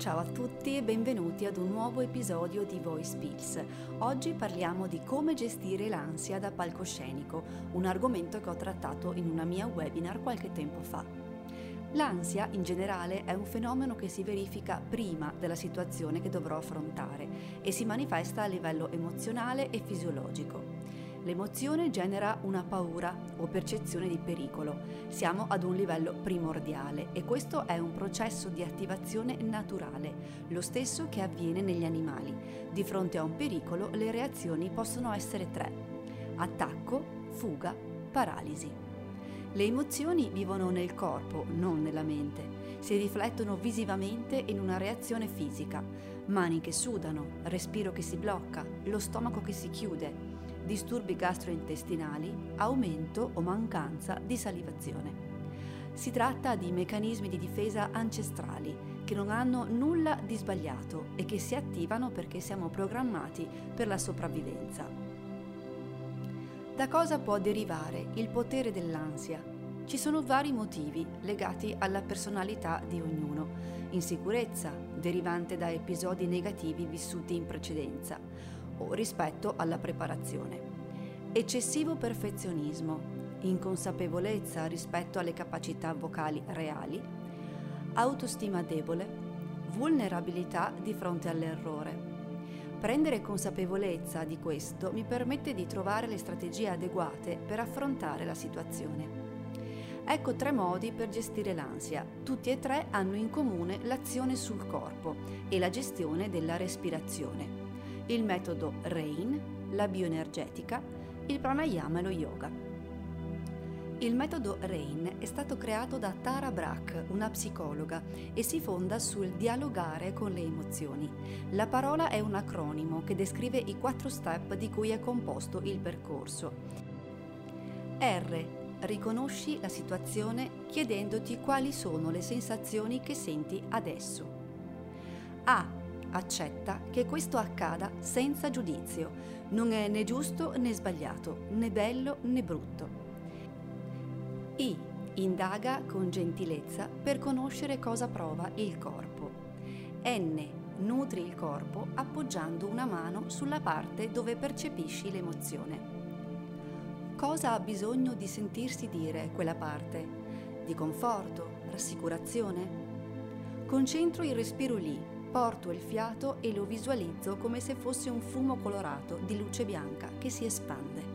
Ciao a tutti e benvenuti ad un nuovo episodio di Voice Pills. Oggi parliamo di come gestire l'ansia da palcoscenico, un argomento che ho trattato in una mia webinar qualche tempo fa. L'ansia, in generale, è un fenomeno che si verifica prima della situazione che dovrò affrontare e si manifesta a livello emozionale e fisiologico. L'emozione genera una paura o percezione di pericolo. Siamo ad un livello primordiale e questo è un processo di attivazione naturale, lo stesso che avviene negli animali. Di fronte a un pericolo le reazioni possono essere tre: attacco, fuga, paralisi. Le emozioni vivono nel corpo, non nella mente. Si riflettono visivamente in una reazione fisica: mani che sudano, respiro che si blocca, lo stomaco che si chiude, disturbi gastrointestinali, aumento o mancanza di salivazione. Si tratta di meccanismi di difesa ancestrali che non hanno nulla di sbagliato e che si attivano perché siamo programmati per la sopravvivenza. Da cosa può derivare il potere dell'ansia? Ci sono vari motivi legati alla personalità di ognuno: insicurezza, derivante da episodi negativi vissuti in precedenza, o rispetto alla preparazione, eccessivo perfezionismo, inconsapevolezza rispetto alle capacità vocali reali, autostima debole, vulnerabilità di fronte all'errore. Prendere consapevolezza di questo mi permette di trovare le strategie adeguate per affrontare la situazione. Ecco tre modi per gestire l'ansia. Tutti e tre hanno in comune l'azione sul corpo e la gestione della respirazione: il metodo RAIN, la bioenergetica, il pranayama e lo yoga. Il metodo RAIN è stato creato da Tara Brack, una psicologa, e si fonda sul dialogare con le emozioni. La parola è un acronimo che descrive i 4 step di cui è composto il percorso. R. Riconosci la situazione chiedendoti quali sono le sensazioni che senti adesso. A. Accetta che questo accada senza giudizio. Non è né giusto né sbagliato, né bello né brutto. I. Indaga con gentilezza per conoscere cosa prova il corpo. N. Nutri il corpo appoggiando una mano sulla parte dove percepisci l'emozione. Cosa ha bisogno di sentirsi dire quella parte? Di conforto? Rassicurazione? Concentro il respiro lì. Porto il fiato e lo visualizzo come se fosse un fumo colorato di luce bianca che si espande.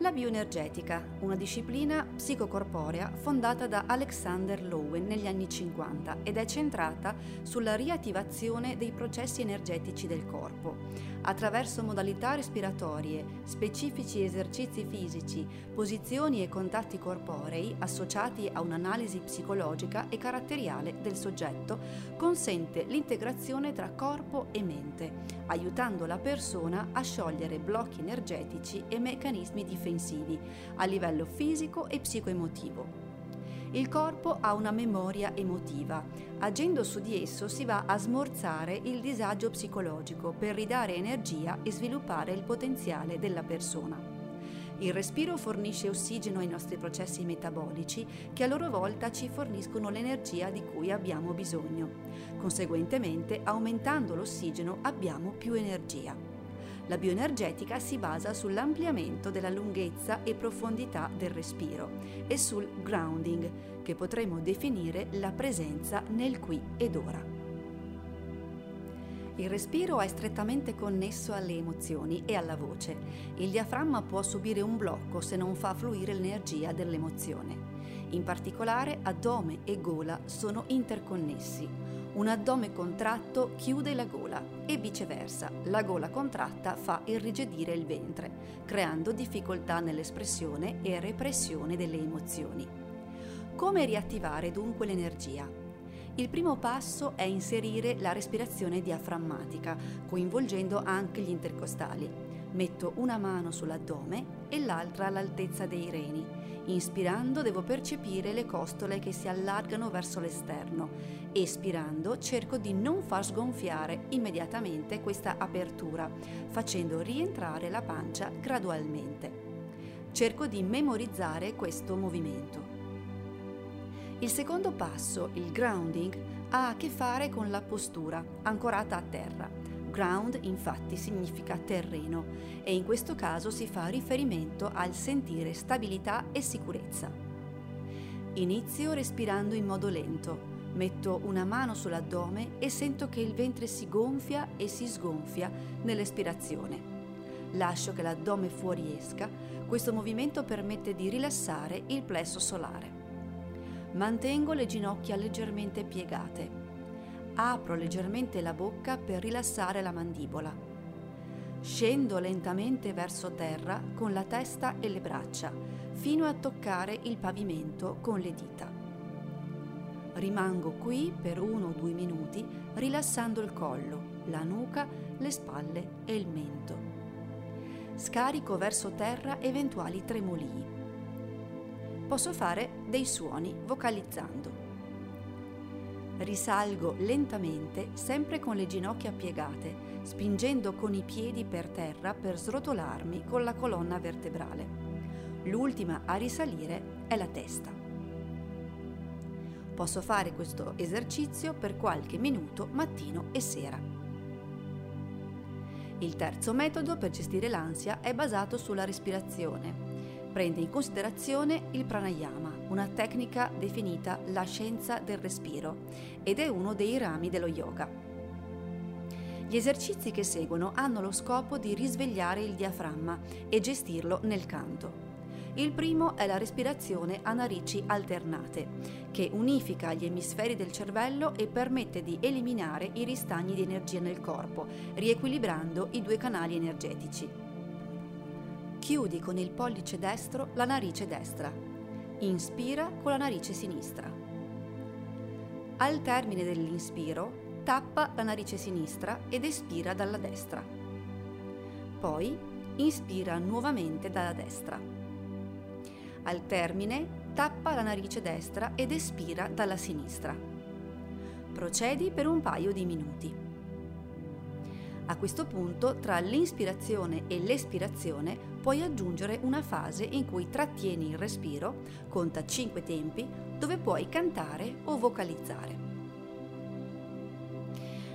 La bioenergetica, una disciplina psicocorporea fondata da Alexander Lowen negli anni 50 ed è centrata sulla riattivazione dei processi energetici del corpo. Attraverso modalità respiratorie, specifici esercizi fisici, posizioni e contatti corporei associati a un'analisi psicologica e caratteriale del soggetto, consente l'integrazione tra corpo e mente, aiutando la persona a sciogliere blocchi energetici e meccanismi difensivi a livello fisico e psicoemotivo. Il corpo ha una memoria emotiva. Agendo su di esso si va a smorzare il disagio psicologico per ridare energia e sviluppare il potenziale della persona. Il respiro fornisce ossigeno ai nostri processi metabolici, che a loro volta ci forniscono l'energia di cui abbiamo bisogno. Conseguentemente, aumentando l'ossigeno abbiamo più energia. La bioenergetica si basa sull'ampliamento della lunghezza e profondità del respiro e sul grounding, che potremmo definire la presenza nel qui ed ora. Il respiro è strettamente connesso alle emozioni e alla voce. Il diaframma può subire un blocco se non fa fluire l'energia dell'emozione. In particolare, addome e gola sono interconnessi. Un addome contratto chiude la gola e viceversa, la gola contratta fa irrigidire il ventre, creando difficoltà nell'espressione e repressione delle emozioni. Come riattivare dunque l'energia? Il primo passo è inserire la respirazione diaframmatica, coinvolgendo anche gli intercostali. Metto una mano sull'addome e l'altra all'altezza dei reni. Inspirando devo percepire le costole che si allargano verso l'esterno. Espirando cerco di non far sgonfiare immediatamente questa apertura, facendo rientrare la pancia gradualmente. Cerco di memorizzare questo movimento. Il secondo passo, il grounding, ha a che fare con la postura, ancorata a terra. Ground, infatti, significa terreno e in questo caso si fa riferimento al sentire stabilità e sicurezza. Inizio respirando in modo lento. Metto una mano sull'addome e sento che il ventre si gonfia e si sgonfia nell'espirazione. Lascio che l'addome fuoriesca. Questo movimento permette di rilassare il plesso solare. Mantengo le ginocchia leggermente piegate. Apro leggermente la bocca per rilassare la mandibola. Scendo lentamente verso terra con la testa e le braccia, fino a toccare il pavimento con le dita. Rimango qui per 1 o 2 minuti, rilassando il collo, la nuca, le spalle e il mento. Scarico verso terra eventuali tremolii. Posso fare dei suoni vocalizzando. Risalgo lentamente, sempre con le ginocchia piegate, spingendo con i piedi per terra per srotolarmi con la colonna vertebrale. L'ultima a risalire è la testa. Posso fare questo esercizio per qualche minuto mattino e sera. Il terzo metodo per gestire l'ansia è basato sulla respirazione. Prende in considerazione il pranayama, una tecnica definita la scienza del respiro, ed è uno dei rami dello yoga. Gli esercizi che seguono hanno lo scopo di risvegliare il diaframma e gestirlo nel canto. Il primo è la respirazione a narici alternate, che unifica gli emisferi del cervello e permette di eliminare i ristagni di energia nel corpo, riequilibrando i 2 canali energetici. Chiudi con il pollice destro la narice destra. Inspira con la narice sinistra. Al termine dell'inspiro, tappa la narice sinistra ed espira dalla destra. Poi, inspira nuovamente dalla destra. Al termine, tappa la narice destra ed espira dalla sinistra. Procedi per un paio di minuti. A questo punto, tra l'inspirazione e l'espirazione, puoi aggiungere una fase in cui trattieni il respiro, conta 5 tempi, dove puoi cantare o vocalizzare.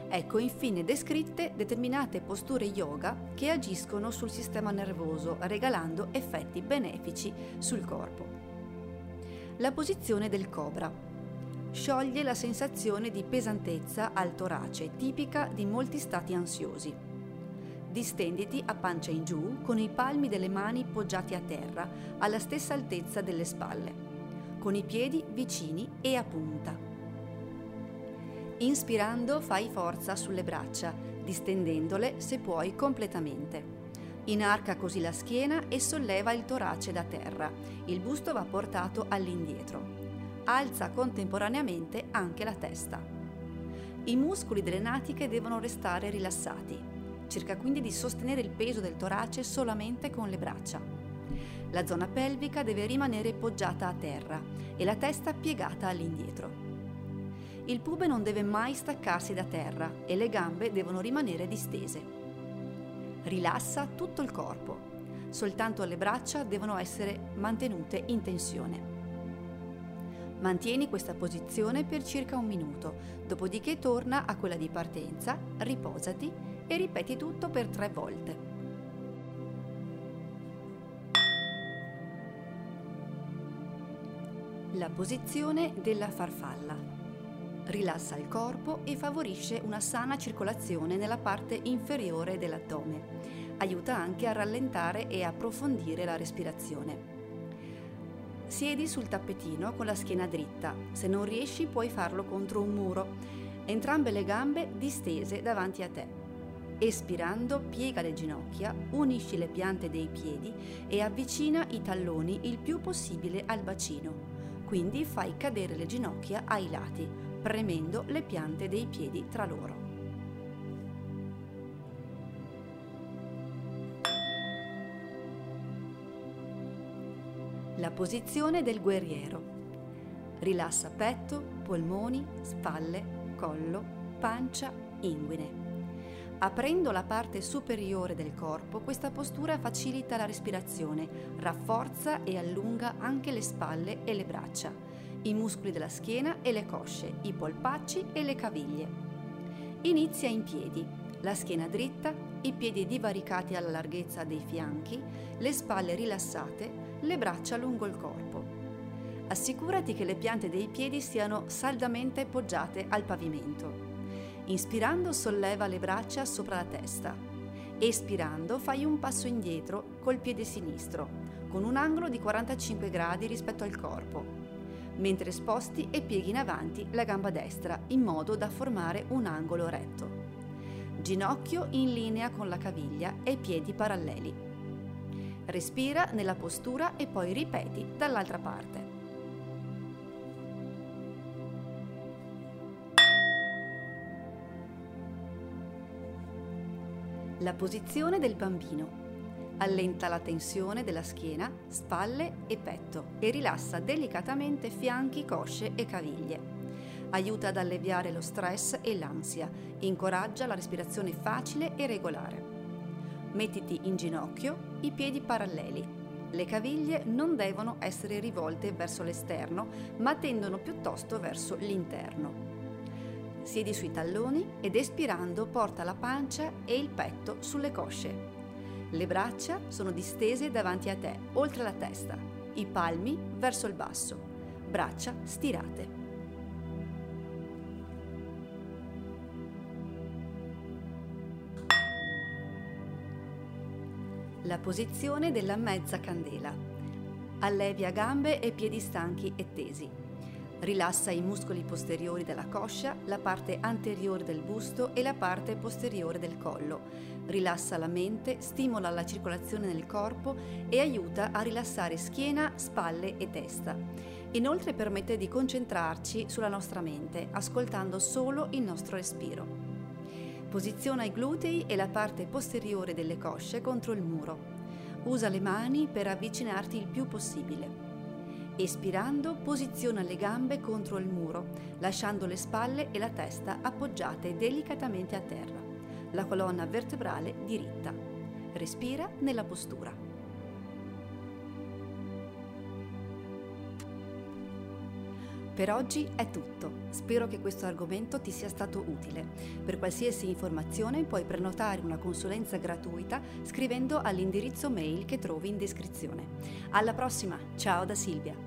Ecco infine descritte determinate posture yoga che agiscono sul sistema nervoso, regalando effetti benefici sul corpo. La posizione del cobra. Scioglie la sensazione di pesantezza al torace, tipica di molti stati ansiosi. Distenditi a pancia in giù, con i palmi delle mani poggiati a terra, alla stessa altezza delle spalle, con i piedi vicini e a punta. Inspirando fai forza sulle braccia, distendendole se puoi completamente. Inarca così la schiena e solleva il torace da terra. Il busto va portato all'indietro. Alza contemporaneamente anche la testa. I muscoli delle natiche devono restare rilassati. Cerca quindi di sostenere il peso del torace solamente con le braccia. La zona pelvica deve rimanere poggiata a terra e la testa piegata all'indietro. Il pube non deve mai staccarsi da terra e le gambe devono rimanere distese. Rilassa tutto il corpo, soltanto le braccia devono essere mantenute in tensione. Mantieni questa posizione per circa 1 minuto, dopodiché torna a quella di partenza, riposati e ripeti tutto per 3 volte. La posizione della farfalla. Rilassa il corpo e favorisce una sana circolazione nella parte inferiore dell'addome. Aiuta anche a rallentare e approfondire la respirazione. Siedi sul tappetino con la schiena dritta. Se non riesci, puoi farlo contro un muro. Entrambe le gambe distese davanti a te. Espirando, piega le ginocchia, unisci le piante dei piedi e avvicina i talloni il più possibile al bacino. Quindi fai cadere le ginocchia ai lati, premendo le piante dei piedi tra loro. La posizione del guerriero. Rilassa petto, polmoni, spalle, collo, pancia, inguine. Aprendo la parte superiore del corpo, questa postura facilita la respirazione, rafforza e allunga anche le spalle e le braccia. i muscoli della schiena e le cosce, i polpacci e le caviglie. Inizia in piedi, la schiena dritta, i piedi divaricati alla larghezza dei fianchi, le spalle rilassate, le braccia lungo il corpo. Assicurati che le piante dei piedi siano saldamente poggiate al pavimento. Inspirando solleva le braccia sopra la testa. Espirando fai un passo indietro col piede sinistro, con un angolo di 45 gradi rispetto al corpo, mentre sposti e pieghi in avanti la gamba destra in modo da formare un angolo retto. Ginocchio in linea con la caviglia e piedi paralleli. Respira nella postura e poi ripeti dall'altra parte. La posizione del bambino. Allenta la tensione della schiena, spalle e petto e rilassa delicatamente fianchi, cosce e caviglie. Aiuta ad alleviare lo stress e l'ansia, incoraggia la respirazione facile e regolare. Mettiti in ginocchio, i piedi paralleli. Le caviglie non devono essere rivolte verso l'esterno, ma tendono piuttosto verso l'interno. Siedi sui talloni ed espirando porta la pancia e il petto sulle cosce. Le braccia sono distese davanti a te, oltre la testa, i palmi verso il basso, braccia stirate. La posizione della mezza candela. Allevia gambe e piedi stanchi e tesi. Rilassa i muscoli posteriori della coscia, la parte anteriore del busto e la parte posteriore del collo. Rilassa la mente, stimola la circolazione nel corpo e aiuta a rilassare schiena, spalle e testa. Inoltre permette di concentrarci sulla nostra mente, ascoltando solo il nostro respiro. Posiziona i glutei e la parte posteriore delle cosce contro il muro. Usa le mani per avvicinarti il più possibile. Espirando, posiziona le gambe contro il muro, lasciando le spalle e la testa appoggiate delicatamente a terra, la colonna vertebrale diritta. Respira nella postura. Per oggi è tutto. Spero che questo argomento ti sia stato utile. Per qualsiasi informazione puoi prenotare una consulenza gratuita scrivendo all'indirizzo mail che trovi in descrizione. Alla prossima, ciao da Silvia!